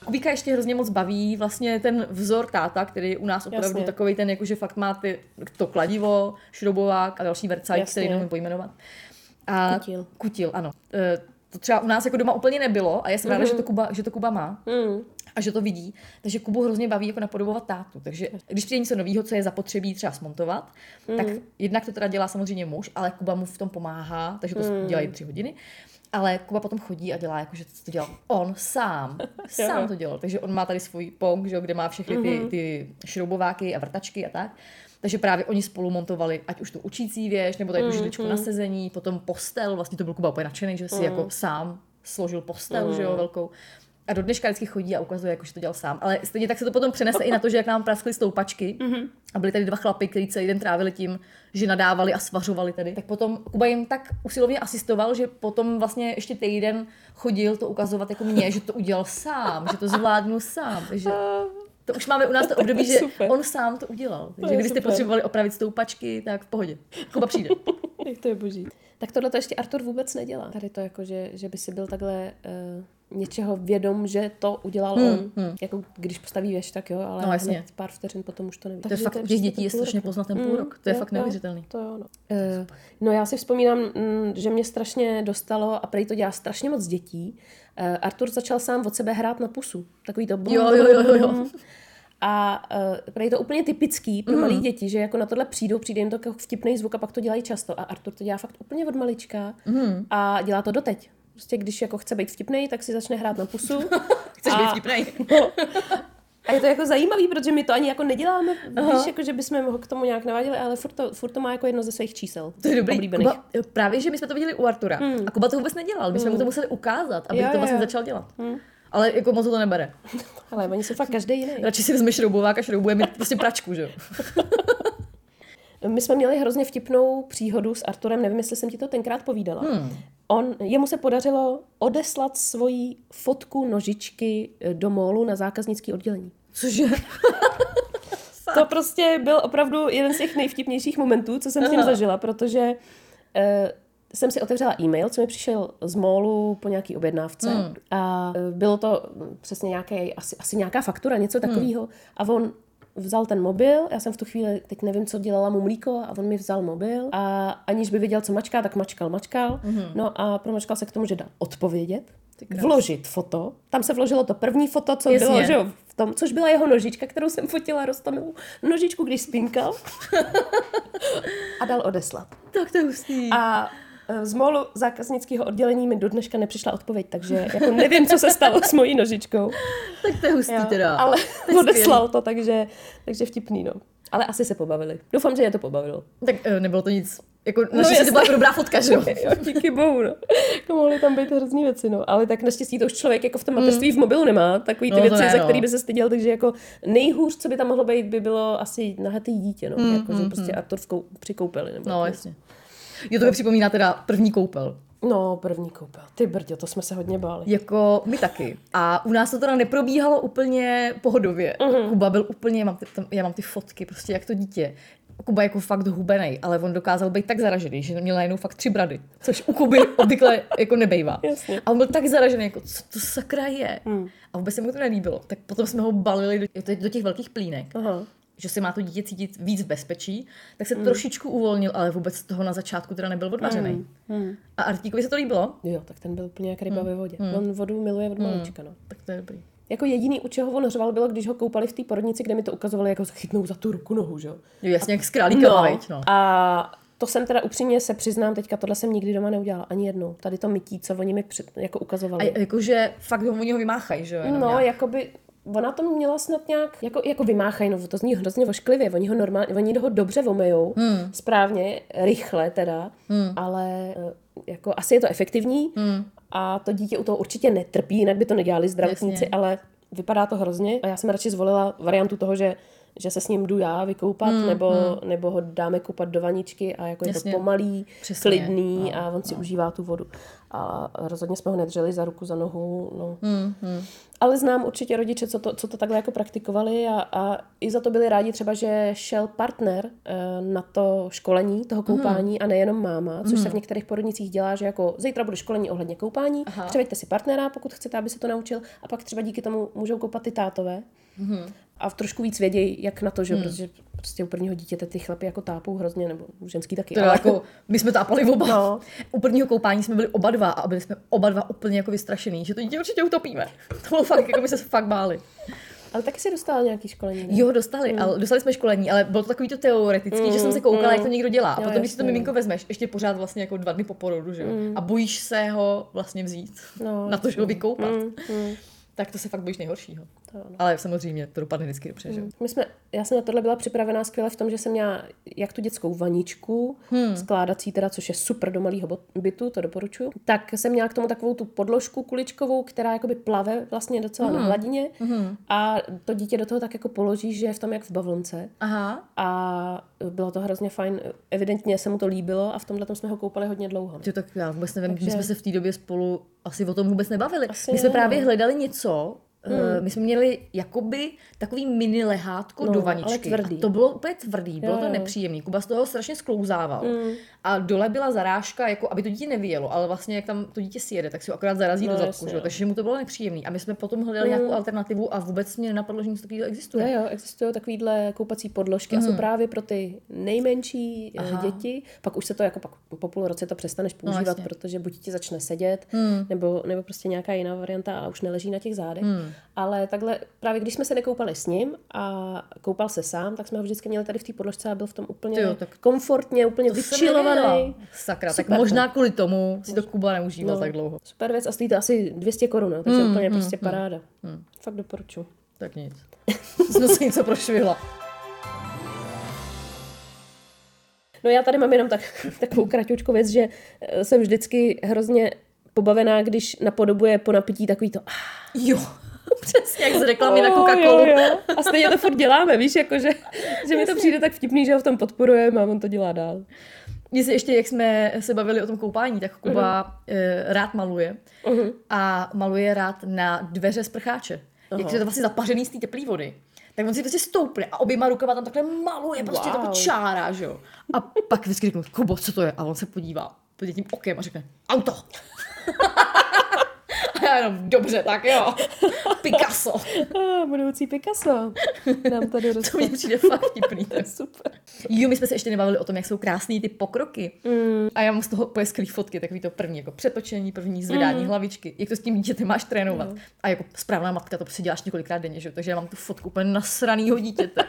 Kubíka ještě hrozně moc baví vlastně ten vzor táta, který je u nás opravdu Jasně. takovej ten, jakože fakt má ty, to kladivo, šroubovák a další vercajk, který nemůžu pojmenovat. A kutil. Kutil, ano. E, to třeba u nás jako doma úplně nebylo a já jsem mm-hmm. ráda, že to Kuba, že to Kuba má mm. a že to vidí. Takže Kubu hrozně baví jako napodobovat tátu. Takže když přijde něco nového, co je zapotřebí třeba smontovat, mm. tak jednak to teda dělá samozřejmě muž, ale Kuba mu v tom pomáhá, takže to mm. dělají tři hodiny. Ale Kuba potom chodí a dělá jako, že to dělal on sám. Sám to dělal. Takže on má tady svůj pong, že, kde má všechny ty, ty šroubováky a vrtačky a tak. Takže právě oni spolu montovali, ať už tu učící věž, nebo tady tu židličku na sezení, potom postel. Vlastně to byl Kuba úplně nadšený, že si jako sám složil postel, mm. že jo, velkou. A do dneška vždycky chodí a ukazuje, jako, že to dělal sám. Ale stejně tak se to potom přenese i na to, že jak nám praskly stoupačky mm-hmm. a byli tady dva chlapy, kteří celý den trávili tím, že nadávali a svařovali tady. Tak potom Kuba jim tak usilovně asistoval, že potom vlastně ještě týden chodil to ukazovat jako mě, že to udělal sám, že to zvládnu sám. Takže to už máme u nás to období, že on sám to udělal. Takže když jste potřebovali opravit stoupačky, tak v pohodě. Kuba přijde. To je boží. Tak tohle to ještě Artur vůbec nedělá. Tady to jako, že, že by si byl takhle uh, něčeho vědom, že to udělal hmm, on. Hmm. Jako když postaví věž, tak jo, ale no, jasně. pár vteřin potom už to neví. To je fakt, u těch dětí je strašně poznat ten půl rok. To je fakt neuvěřitelný. To jo, no. Uh, no já si vzpomínám, m, že mě strašně dostalo a prej to dělá strašně moc dětí. Uh, Artur začal sám od sebe hrát na pusu. Takový to blum, jo, jo, jo, jo. A uh, je to úplně typický pro mm. malé děti, že jako na tohle přijdou, přijde jim to jako vtipný zvuk a pak to dělají často. A Artur to dělá fakt úplně od malička mm. a dělá to doteď. Prostě když jako chce být vtipnej, tak si začne hrát na pusu. Chceš a... být vtipnej? A je to jako zajímavý, protože my to ani jako neděláme, víš, jako, že bychom ho k tomu nějak naváděli, ale furt to, furt to má jako jedno ze svých čísel. To je dobrý. Kuba, právě, že my jsme to viděli u Artura mm. a Kuba to vůbec nedělal. My jsme mm. mu to museli ukázat, aby jo, to vlastně jo. začal dělat. Mm. Ale jako moc to nebere. Ale oni jsou fakt každý jiný. Radši si vezme šroubovák a šroubujeme prostě pračku, že jo? My jsme měli hrozně vtipnou příhodu s Arturem, nevím, jestli jsem ti to tenkrát povídala. Hmm. On, jemu se podařilo odeslat svoji fotku nožičky do mólu na zákaznické oddělení. Cože? To prostě byl opravdu jeden z těch nejvtipnějších momentů, co jsem s ním zažila, protože... Eh, jsem si otevřela e-mail, co mi přišel z mólu po nějaký objednávce hmm. a bylo to přesně nějaký, asi, asi nějaká faktura, něco takového hmm. a on vzal ten mobil, já jsem v tu chvíli, teď nevím, co dělala mu mlíko a on mi vzal mobil a aniž by věděl, co mačká, tak mačkal, mačkal, hmm. no a promačkal se k tomu, že dá odpovědět, vložit foto, tam se vložilo to první foto, co Jasně. bylo, že jo, v tom, což byla jeho nožička, kterou jsem fotila roztomilou nožičku, když spinkal a dal odeslat. Tak to je hustý. A z mólu zákaznického oddělení mi do dneška nepřišla odpověď, takže jako nevím, co se stalo s mojí nožičkou. Tak to je hustý teda. Ale odeslal to, takže, takže vtipný, no. Ale asi se pobavili. Doufám, že je to pobavilo. Tak nebylo to nic. Jako, naštěstí no to byla dobrá fotka, že jo? Díky bohu, no. Jako mohly tam být hrozný věci, no. Ale tak naštěstí to už člověk jako v tom mateřství v mobilu nemá. Takový ty no, věci, ne, za no. který by se styděl, takže jako nejhůř, co by tam mohlo být, by bylo asi nahatý dítě, no. Mm, jako, mm, že prostě mm. Arturkou přikoupili. Nebo no, jasně. Jo, to mi připomíná teda první koupel. No, první koupel. Ty brďo, to jsme se hodně báli. Jako my taky. A u nás to teda neprobíhalo úplně pohodově. Mm-hmm. Kuba byl úplně, mám ty, tam, já mám ty fotky, prostě jak to dítě. Kuba jako fakt hubenej, ale on dokázal být tak zaražený, že měl najednou fakt tři brady, což u Kuby obvykle jako nebejvá. Jasně. A on byl tak zaražený, jako co to sakra je. Hmm. A vůbec se mu to nelíbilo. Tak potom jsme ho balili do, do těch velkých plínek. Aha. Že se má to dítě cítit víc v bezpečí, tak se mm. trošičku uvolnil, ale vůbec toho na začátku teda nebyl odvařený. Mm. A Artíkovi se to líbilo? Jo, tak ten byl úplně jak ryba mm. ve vodě. Mm. On vodu miluje od malička, no. Tak to je dobrý. Jako jediný, u čeho on řval, bylo, když ho koupali v té porodnici, kde mi to ukazovali, jako chytnou za tu ruku nohu, že jo? Jasně, a, jak s králíkem, no, veď, no. A to jsem teda upřímně se přiznám, teďka tohle jsem nikdy doma neudělala, ani jednou. Tady to mytí, co oni mi před, jako ukazovali. A jakože fakt oni ho vymáchají, že jo? No, jakoby ona to měla snad nějak, jako, jako vymáchají, no to zní hrozně vošklivě, oni ho normálně, oni ho dobře vomejou, hmm. správně, rychle teda, hmm. ale jako asi je to efektivní hmm. a to dítě u toho určitě netrpí, jinak by to nedělali zdravotníci, jasně. Ale vypadá to hrozně a já jsem radši zvolila variantu toho, že, že se s ním jdu já vykoupat, hmm. nebo, hmm. nebo ho dáme koupat do vaničky a jako jasně. Je to pomalý, přesně. Klidný a, a on si a. užívá tu vodu. A rozhodně jsme ho nedrželi za ruku, za nohu, no. Hmm. Hmm. Ale znám určitě rodiče, co to, co to takhle jako praktikovali a, a i za to byli rádi třeba, že šel partner na to školení toho koupání mm. a nejenom máma, což mm. se v některých porodnicích dělá, že jako zítra bude školení ohledně koupání, aha. Přiveďte si partnera, pokud chcete, aby se to naučil a pak třeba díky tomu můžou koupat ty tátové mm. a v trošku víc vědějí, jak na to, že mm. protože prostě u prvního dítěte ty chlapy jako tápou hrozně, nebo ženský taky. Ale jako my jsme tápali oba. No. U prvního koupání jsme byli oba dva a byli jsme oba dva úplně jako vystrašený, že to dítě určitě utopíme. To bylo fakt, jako my jsme se fakt báli. Ale taky si dostala nějaký školení, ne? Jo, dostali, mm. ale dostali jsme školení, ale bylo to takový to teoretický, mm. že jsem se koukala, mm. jak to někdo dělá. A potom, když si to miminko vezmeš, ještě pořád vlastně jako dva dny po porodu, že jo? Mm. A bojíš se ho vlastně vzít, no, na to, že ho vykoupat. Mm. Mm. Tak to se fakt bojíš nejhoršího. To, no. Ale samozřejmě to dopadne vždycky dobře. Mm. My jsme, já jsem na tohle byla připravená skvěle v tom, že jsem měla jak tu dětskou vaničku, hmm. skládací teda, což je super do malého bytu, to doporučuji. Tak jsem měla k tomu takovou tu podložku kuličkovou, která jakoby plave vlastně docela hmm. na hladině hmm. a to dítě do toho tak jako položí, že je v tom jak v bavlnce. Aha. A bylo to hrozně fajn. Evidentně se mu to líbilo a v tomhle tom jsme ho koupali hodně dlouho. Jo, tak já vůbec nevím, takže my jsme se v té době spolu asi o tom vůbec nebavili. Asi my jsme ne, právě ne. hledali něco, hmm. my jsme měli jakoby takový mini lehátko no, do vaničky. A to bylo úplně tvrdý, bylo jo, to nepříjemný. Kuba z toho strašně sklouzával. Hmm. A dole byla zarážka, jako aby to dítě nevyjelo, ale vlastně jak tam to dítě sjede, tak si ho akorát zarazí no, do zadku, že? Takže mu to bylo nepříjemný. A my jsme potom hledali hmm. nějakou alternativu a vůbec mě nenapadlo, že něco takového existuje. Jo, jo, existují takovýhle koupací podložky hmm. a jsou právě pro ty nejmenší aha. děti. Pak už se to jako pak po půl roce to přestaneš používat, no, protože buď ti začne sedět, hmm. nebo nebo prostě nějaká jiná varianta a už neleží na těch zádech. Hmm. Ale takhle, právě když jsme se nekoupali s ním a koupal se sám, tak jsme ho vždycky měli tady v té podložce a byl v tom úplně jo, tak komfortně, úplně vyčilovaný. Sakra, super, tak možná kvůli tomu možná si to Kuba neužíval no, tak dlouho. Super věc a stojí to asi dvě stě korun, takže mm, úplně mm, prostě mm, paráda. Mm. Fakt doporučuji. Tak nic. Jsme si něco prošvihla. No já tady mám jenom tak, takovou kraťoučkou věc, že jsem vždycky hrozně pobavená, když napodobuje po napití takový to jo, přesně jak z reklamy oh, na Coca-Colu. A stejně to furt děláme, víš, jakože že mi to přijde tak vtipný, že ho v tom podporujeme a on to dělá dál. Když ještě, jak jsme se bavili o tom koupání, tak Kuba uh-huh. eh, rád maluje uh-huh. a maluje rád na dveře sprcháče. Uh-huh. Jak je to vlastně zapařený z té teplý vody. Tak on si prostě stoupne a oběma rukama tam takhle maluje, prostě wow. Taková čára, že jo. A pak vždycky řeknu, Kubo, co to je? A on se podívá pod tím okem a řekne, auto. A já jenom, dobře, tak jo. Picasso. Ah, budoucí Picasso. Nám tady roste. To mě přijde fakt vtipný. To je super. Jo, my jsme se ještě nebavili o tom, jak jsou krásný ty pokroky. Mm. A já mám z toho pojesklý fotky, takový to první, jako přetočení, první zvedání mm. hlavičky. Jak to s tím dítětem máš trénovat. Mm. A jako správná matka to prostě děláš několikrát denně, že? Takže já mám tu fotku úplně nasranýho dítěte,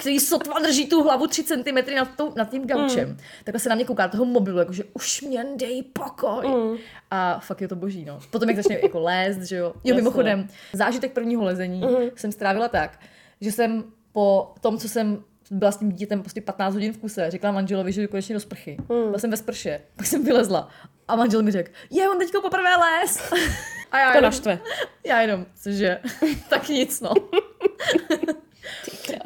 který sotva drží tu hlavu tři centimetry nad, tou, nad tím gaučem. Mm. Takhle se na mě kouká do toho mobilu, jakože už mě dej pokoj. Mm. A fakt je to boží, no. Potom jak začne jako lézt, že jo. Jo, mimochodem, zážitek prvního lezení mm-hmm. jsem strávila tak, že jsem po tom, co jsem byla s tím dítětem prostě patnáct hodin v kuse, řekla manželovi, že jdu konečně do sprchy. Mm. Byla jsem ve sprše, pak jsem vylezla a manžel mi řekl, je, on teďko poprvé lézt. A já to jenom, naštve. Já jenom, cože, tak nic, no.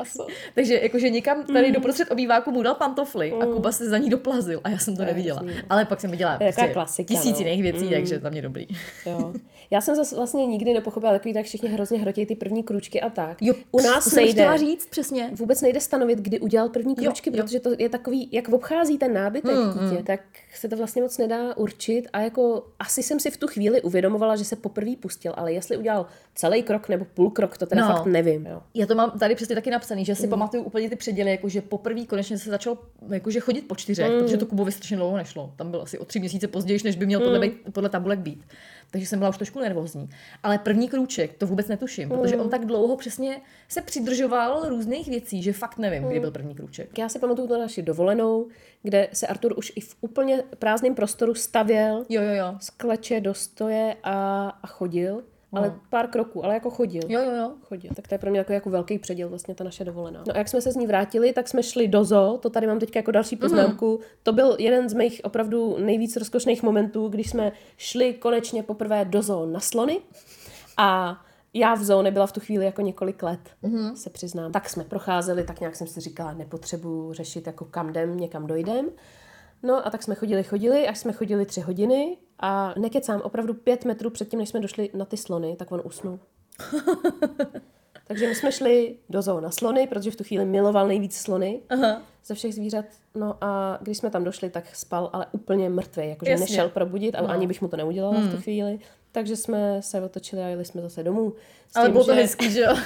krása. Takže jakože někam tady mm. doprostřed obýváku mu dal pantofly mm. a Kuba se za ní doplazil a já jsem to neviděla. Ale pak jsem viděla prostě tisíc jiných věcí, mm. takže tam je dobrý. Jo. Já jsem zase vlastně nikdy nepochopila takový, tak všichni hrozně hrotí ty první kručky a tak. Jo, u nás nejde říct, přesně. Vůbec nejde stanovit, kdy udělal první kručky, jo, jo. protože to je takový, jak obchází ten nábytek mm, dítě, mm. tak se to vlastně moc nedá určit a jako asi jsem si v tu chvíli uvědomovala, že se poprvé pustil, ale jestli udělal celý krok nebo půl krok, to teda no. fakt nevím. Jo. Já to mám tady přesně taky napsaný, že si mm. pamatuju úplně ty předěly, jakože poprvé konečně se začalo jakože chodit po čtyřech, mm. protože to Kubovi strašně dlouho nešlo. Tam byl asi o tři měsíce později, než by měl podle, mm. podle tabulek být. Takže jsem byla už trošku nervózní. Ale první krůček, to vůbec netuším, mm. protože on tak dlouho přesně se přidržoval různých věcí, že fakt nevím, mm. kdy byl první krůček. Já si pamatuju to naši dovolenou, kde se Artur už i v úplně prázdném prostoru stavěl, jo, jo, jo. z kleče do stoje a, a chodil. Ale no. pár kroků, ale jako chodil. Jo, jo, jo. Chodil. Tak to je pro mě jako, jako velký předěl vlastně ta naše dovolená. No a jak jsme se z ní vrátili, tak jsme šli do zoo, to tady mám teďka jako další poznámku. Mm. To byl jeden z mých opravdu nejvíc rozkošných momentů, když jsme šli konečně poprvé do zoo na slony a já v zoo nebyla v tu chvíli jako několik let, mm. se přiznám. Tak jsme procházeli, tak nějak jsem si říkala, nepotřebuji řešit, jako kam jdem, někam dojdem. No a tak jsme chodili, chodili, až jsme chodili tři hodiny a nekecám, opravdu pět metrů předtím, než jsme došli na ty slony, tak on usnul. Takže my jsme šli do zoo na slony, protože v tu chvíli miloval nejvíc slony Aha. ze všech zvířat. No a když jsme tam došli, tak spal, ale úplně mrtvý, jakože Jasně. nešel probudit, ale no. ani bych mu to neudělala hmm. v tu chvíli. Takže jsme se otočili a jeli jsme zase domů. S tím, ale bylo to že... hezký, že jo?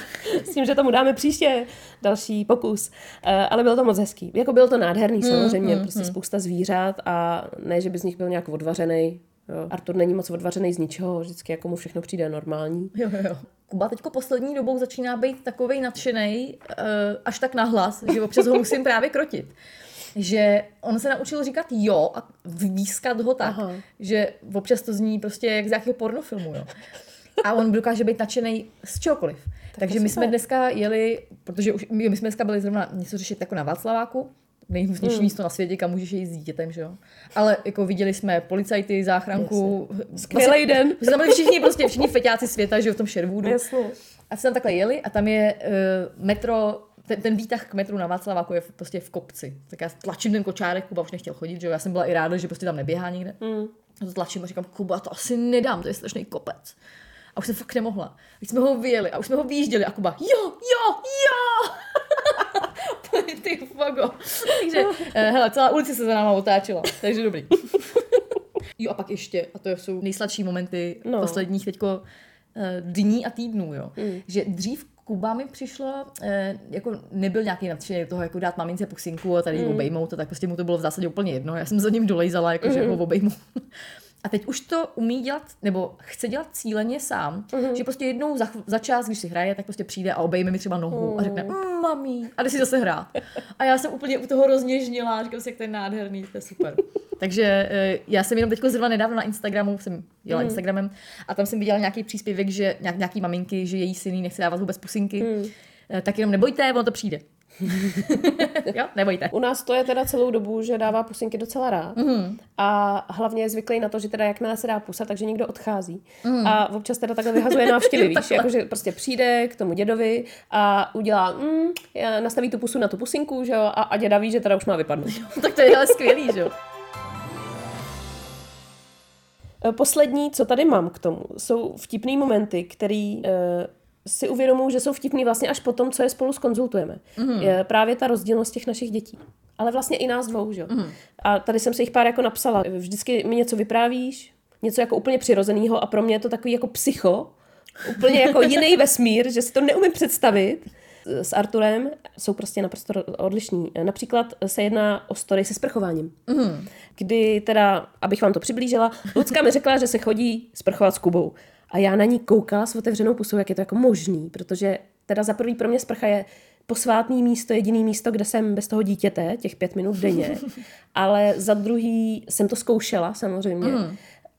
S tím, že tomu dáme příště další pokus. Uh, ale bylo to moc hezký. Jako bylo to nádherný mm, samozřejmě, mm, prostě mm. spousta zvířat a ne, že by z nich byl nějak odvařený. Jo. Artur není moc odvařený z ničeho, vždycky jako mu všechno přijde normální. Jo, jo. Kuba teďko poslední dobou začíná být takovej nadšenej, uh, až tak nahlas, že občas ho musím právě krotit. Že on se naučil říkat jo a výskat ho tak, Aha. že občas to zní prostě jak z nějakého pornofilmu, jo. A on dokáže být nadšenej z čehokoliv. Tak Takže my super. jsme dneska jeli, protože už my, my jsme dneska byli zrovna něco řešit jako na Václaváku, nejhusnější mm. místo na světě, kam můžeš jít s dítětem, že jo. Ale jako viděli jsme policajty, záchranku. Skvělej den. My jsme tam byli všichni, prostě všichni feťáci světa, že jo, v tom Sherwoodu. Jasně. A jsme tam takhle jeli a tam je uh, metro... Ten, ten výtah k metru na Václaváku je prostě v kopci. Tak já tlačím ten kočárek, Kuba už nechtěl chodit, že jo? Já jsem byla i ráda, že prostě tam neběhá nikde. Mm. A to tlačím a říkám, Kuba, to asi nedám, to je strašný kopec. A už jsem fakt nemohla. Když jsme ho vyjeli a už jsme ho vyjížděli a Kuba, jo, jo, jo! Ty fago. Takže, hele, celá ulice se za náma otáčela, takže dobrý. Jo a pak ještě, a to jsou nejsladší momenty no. posledních teďko dní a týdnů, jo. Mm. Že dřív Kuba mi přišlo, eh, jako nebyl nějaký nadšený toho, jako dát mamince pusinku a tady mm. obejmout a tak prostě mu to bylo v zásadě úplně jedno. Já jsem za ním dolejzala, jako, mm. že ho obejmu. A teď už to umí dělat, nebo chce dělat cíleně sám, mm. že prostě jednou za, za čas, když si hraje, tak prostě přijde a obejme mi třeba nohu mm. a řekne mm, mami a jde si zase hrát. A já jsem úplně u toho rozněžnila, říkám si, jak to je nádherný, to je super. Takže já jsem jenom teďko zrovna nedávno na Instagramu, jsem jela mm. Instagramem a tam jsem viděla nějaký příspěvek, že nějak, nějaký maminky, že její syn nechce dávat vůbec pusinky, mm. tak jenom nebojte, ono to přijde. Jo, nebojte. U nás to je teda celou dobu, že dává pusinky docela rád mm. a hlavně je zvyklý na to, že teda jakmile se dá pusa, takže někdo odchází mm. a občas teda takhle vyhazuje návštěvy, víš, jakože prostě přijde k tomu dědovi a udělá mm, nastaví tu pusu na tu pusinku, že jo, a, a děda ví, že teda už má vypadnout. Tak to je ale skvělý, že jo. Poslední, co tady mám k tomu, jsou vtipný momenty, který e, si uvědomuji, že jsou vtipný vlastně až po tom, co je spolu zkonzultujeme. Mm. Je právě ta rozdílnost těch našich dětí. Ale vlastně i nás dvou, že? Mm. A tady jsem se jich pár jako napsala. Vždycky mi něco vyprávíš, něco jako úplně přirozenýho a pro mě je to takový jako psycho, úplně jako jiný vesmír, že si to neumím představit. S Arturem jsou prostě naprosto odlišní. Například se jedná o story se sprchováním. Mm. Kdy teda, abych vám to přiblížila, Lucka mi řekla, že se chodí sprchovat s Kubou. A já na ní koukala s otevřenou pusou, jak je to jako možný, protože teda za prvý pro mě sprcha je posvátný místo, jediný místo, kde jsem bez toho dítěte, těch pět minut denně. Ale za druhý jsem to zkoušela samozřejmě. Mm.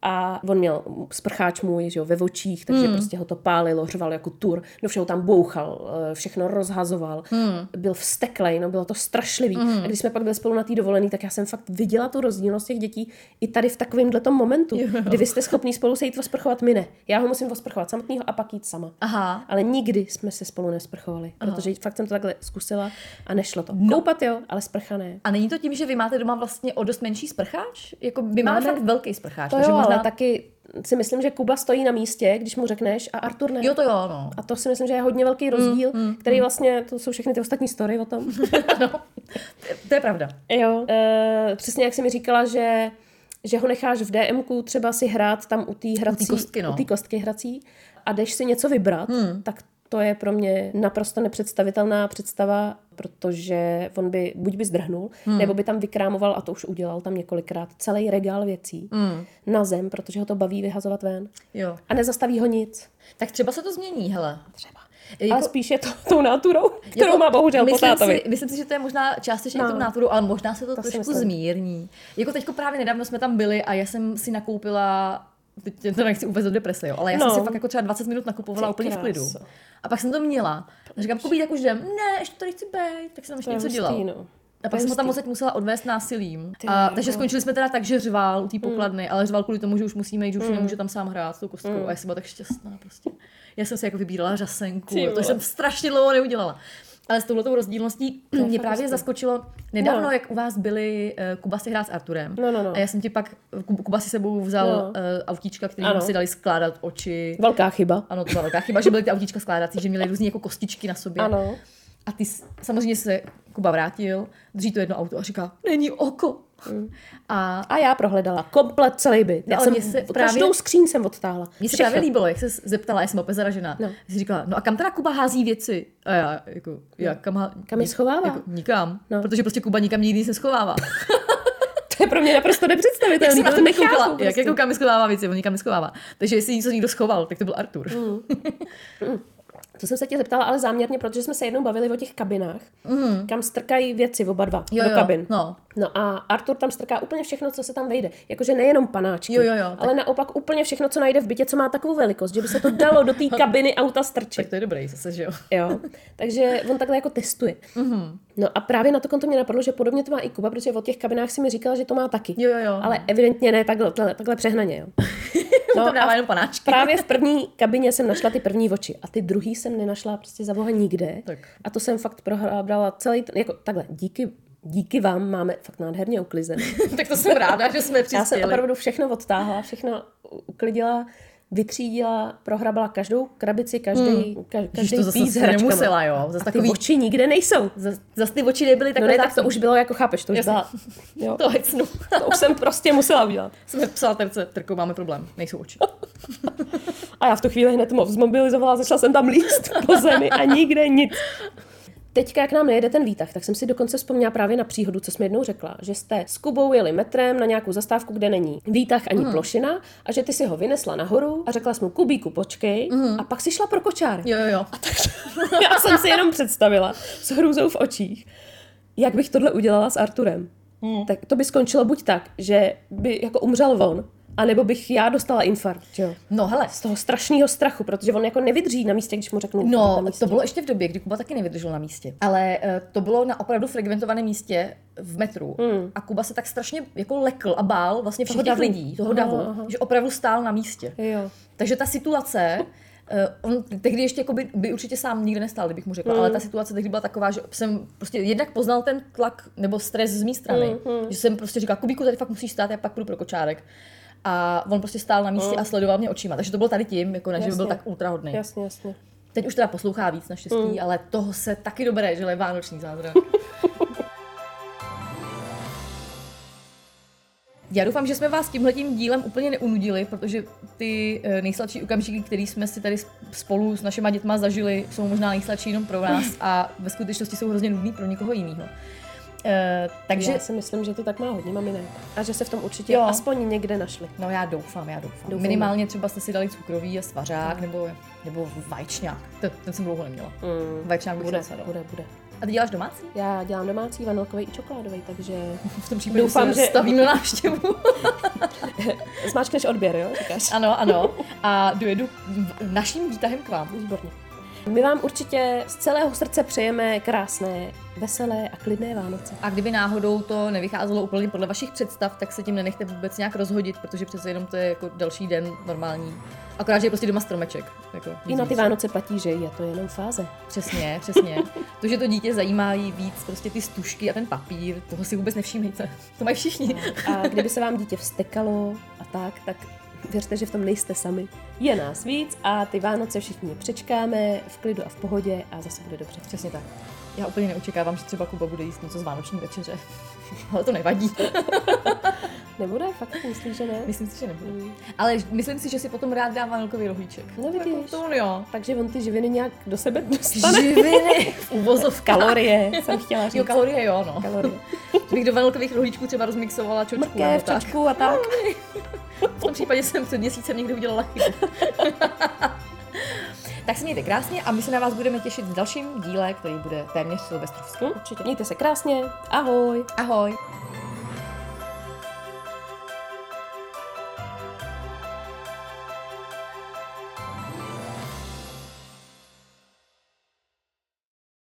a on měl sprcháč můj, že jo, ve očích, takže mm. prostě ho to pálilo, řval jako tur, do všeho tam bouchal, všechno rozhazoval, mm. byl vzteklej, no bylo to strašlivý. Mm. A když jsme pak byli spolu na té dovolené, tak já jsem fakt viděla tu rozdílnost těch dětí i tady v takovémhle tom momentu, jo. kdy vy jste schopní spolu se jít osprchovat, my ne. Já ho musím osprchovat samotnýho a pak jít sama. Aha. Ale nikdy jsme se spolu nesprchovali, Aha. protože fakt jsem to takhle zkusila a nešlo to. No. Koupat jo, ale sprcha ne. A není to tím, že vy máte doma vlastně o dost menší sprcháč? Jako my máme, máme fakt velký sprcháč. To jo, možná... ale taky si myslím, že Kuba stojí na místě, když mu řekneš a Artur ne. Jo, to jo, no. A to si myslím, že je hodně velký rozdíl, mm, mm, který vlastně, to jsou všechny ty ostatní story o tom. No, to je pravda. Jo, e, přesně jak jsi mi říkala, že, že ho necháš v DMku třeba si hrát tam u té hrací, u té kostky, no. u té kostky hrací a jdeš si něco vybrat, mm. tak to je pro mě naprosto nepředstavitelná představa, protože on by buď by zdrhnul, hmm. nebo by tam vykrámoval, a to už udělal tam několikrát, celý regál věcí hmm. na zem, protože ho to baví vyhazovat ven. Jo. A nezastaví ho nic. Tak třeba se to změní, hele. Třeba. Jako, ale spíš je to tou náturou, kterou jako, má bohužel myslím po tátovi. Si, myslím si, že to je možná částečně no. tou náturou, ale možná se to, to trošku zmírní. Jako teďko právě nedávno jsme tam byli a já jsem si nakoupila... Teď to nechci vůbec do deprese, jo, ale já no. jsem si fakt jako třeba dvacet minut nakupovala úplně v klidu. A pak jsem to měla. A říkám, Kubí, tak už jdem. Ne, ještě to nechci bejt. Tak jsem ještě něco dělala. No. A pak jsem ho tam moc musela odvést násilím. A, takže skončili jsme teda tak, že řval u té pokladny, mm. ale řval kvůli tomu, že už musíme jít, že už mm. nemůže tam sám hrát s tou kostkou. Mm. A já jsem byla tak šťastná prostě. Já jsem si jako vybírala řasenku, to jsem strašně dlouho neudělala. Ale s touhletou rozdílností to mě právě prostě. zaskočilo nedávno, no. jak u vás byli uh, Kuba si hrál s Arturem. No, no, no. A já jsem ti pak, Kuba si sebou vzal no. uh, autíčka, který ano. si dali skládat oči. Velká chyba. Ano, to byla velká chyba, že byly ty autíčka skládací, že měly různý jako kostičky na sobě. Ano. A ty samozřejmě se Kuba vrátil, drží to jedno auto a říká, není oko. Mm. A, a já prohledala komplet celý byt. Já jsem se právě, každou skříň jsem odtáhla. Mně se právě líbilo, jak se zeptala, já jsem opět zaražená. No. Jsi říkala, no a kam teda Kuba hází věci? A já, jako, já kam, ha, kam je schovává? Jako, nikam, no. protože prostě Kuba nikam nikdy se schovává. To je pro mě naprosto nepředstavitelný. Já jsem na to koukala, prostě. Jak jako kam schovává věci, on nikam neschovává. Takže jestli něco někdo schoval, tak to byl Artur. Mm. To jsem se tě zeptala, ale záměrně, protože jsme se jednou bavili o těch kabinách, mm. kam strkají věci oba dva jo, do kabin. Jo, no. no a Artur tam strká úplně všechno, co se tam vejde. Jakože nejenom panáčky, jo, jo, jo, ale tak... naopak úplně všechno, co najde v bytě, co má takovou velikost, že by se to dalo do té kabiny auta strčit. Tak to je dobrý, zase, že jo. Jo. Takže on takhle jako testuje. Mm. No a právě na to konto mě napadlo, že podobně to má i Kuba, protože o těch kabinách si mi říkala, že to má taky. Jo, jo, jo. Ale evidentně ne takhle, takhle, takhle přehnaně, jo. No, právě v první kabině jsem našla ty první oči a ty druhý jsem nenašla prostě za boha nikde. Tak. A to jsem fakt prohrábala celý, jako takhle, díky, díky vám máme fakt nádherně uklizené. Tak to jsem ráda, že jsme přispěli. Já jsem opravdu všechno odtáhla, všechno uklidila, vytřídila, prohrabala každou krabici, každý, hmm. ka, každý to pís hračkama. Nemusela, jo. Zas a ty oči nikde nejsou. Zas, zas ty oči nebyly takové. No ne, tak to už bylo, jako chápeš, to už byla. Jo. To, no. To už jsem prostě musela udělat. Jsem psala Terce, Terko, máme problém, nejsou oči. A já v tu chvíli hned moc zmobilizovala, začala jsem tam líst po zemi a nikde nic. Teďka, jak nám nejede ten výtah, tak jsem si dokonce vzpomněla právě na příhodu, co jsem jednou řekla, že jste s Kubou jeli metrem na nějakou zastávku, kde není výtah ani mm. plošina a že ty si ho vynesla nahoru a řekla jsi mu, Kubíku, počkej mm. a pak si šla pro kočár. Jo, jo, jo. A tak, já jsem si jenom představila s hrůzou v očích, jak bych tohle udělala s Arturem. Mm. Tak to by skončilo buď tak, že by jako umřel on, a nebo bych já dostala infarkt, jo. No hele, z toho strašného strachu, protože on jako nevydrží na místě, když mu řeknu. No, to bylo ještě v době, kdy Kuba taky nevydržel na místě. Ale uh, to bylo na opravdu frekventovaném místě v metru. Hmm. A Kuba se tak strašně jako lekl a bál vlastně všech těch lidí, toho davu, aha, aha. že opravdu stál na místě. Jo. Takže ta situace Uh, on tehdy ještě jako by, by určitě sám nikde nestál, kdybych mu řekla, mm. ale ta situace tehdy byla taková, že jsem prostě jednak poznal ten tlak nebo stres z mé strany, mm. že jsem prostě říkala, Kubíku, tady fakt musíš stát, já pak půjdu pro kočárek. A on prostě stál na místě mm. a sledoval mě očima, takže to bylo tady tím, jako ne, že by byl tak ultrahodný. Jasně, jasně. Teď už teda poslouchá víc naštěstí, mm. ale toho se taky dobré, že je vánoční zázrak. Já doufám, že jsme vás tímhletím dílem úplně neunudili, protože ty nejsladší okamžiky, které jsme si tady spolu s našima dětma zažili, jsou možná nejsladší jenom pro nás a ve skutečnosti jsou hrozně nudný pro někoho jiného. E, takže já si myslím, že to tak má hodně maminek a že se v tom určitě jo. aspoň někde našli. No já doufám, já doufám. doufám Minimálně ne. třeba jste si dali cukroví a svařák nebo, nebo vajčňák. Ten, ten jsem dlouho neměla. Mm. Vajčňák bych bude, se bude, bude. A ty děláš domácí? Já dělám domácí, vanilkový i čokoládový, takže v tom případě doufám, že stavím na návštěvu. Smáčkneš odběr, jo, říkáš? Ano, ano. A dojedu naším výtahem k vám. Výborně. My vám určitě z celého srdce přejeme krásné, veselé a klidné Vánoce. A kdyby náhodou to nevycházelo úplně podle vašich představ, tak se tím nenechte vůbec nějak rozhodit, protože přece jenom to je jako další den normální. Akorát, že je prostě doma stromeček. Jako, I na ty Vánoce platí, že je to jenom fáze. Přesně, přesně. To, že to dítě zajímá jí víc, prostě ty stužky a ten papír, toho si vůbec nevšímejte. To mají všichni. No. A kdyby se vám dítě vztekalo a tak, tak věřte, že v tom nejste sami. Je nás víc a ty Vánoce všichni přečkáme v klidu a v pohodě a zase bude dobře. Přesně tak. Já úplně neočekávám, že třeba Kuba bude jíst něco z vánoční večeře. Ale to nevadí. Nebude? Fakt myslím, že ne? Myslím si, že nebude. Mm. Ale myslím si, že si potom rád dá vanilkový rohlíček. No vidíš. To, jo. Takže on ty živiny nějak do sebe dostane. Živiny? Uvozov kalorie, jsem chtěla říct. Jo, kalorie jo, no. Kalorie. Bych do vanilkových rohlíčků třeba rozmixovala čočku. Mrkev, tak. čočku a tak. V tom případě jsem před měsícem někdy udělala chybu. Tak se mějte krásně a my se na vás budeme těšit v dalším díle, který bude téměř silvestrovský. Určitě. Mějte se krásně. Ahoj. Ahoj.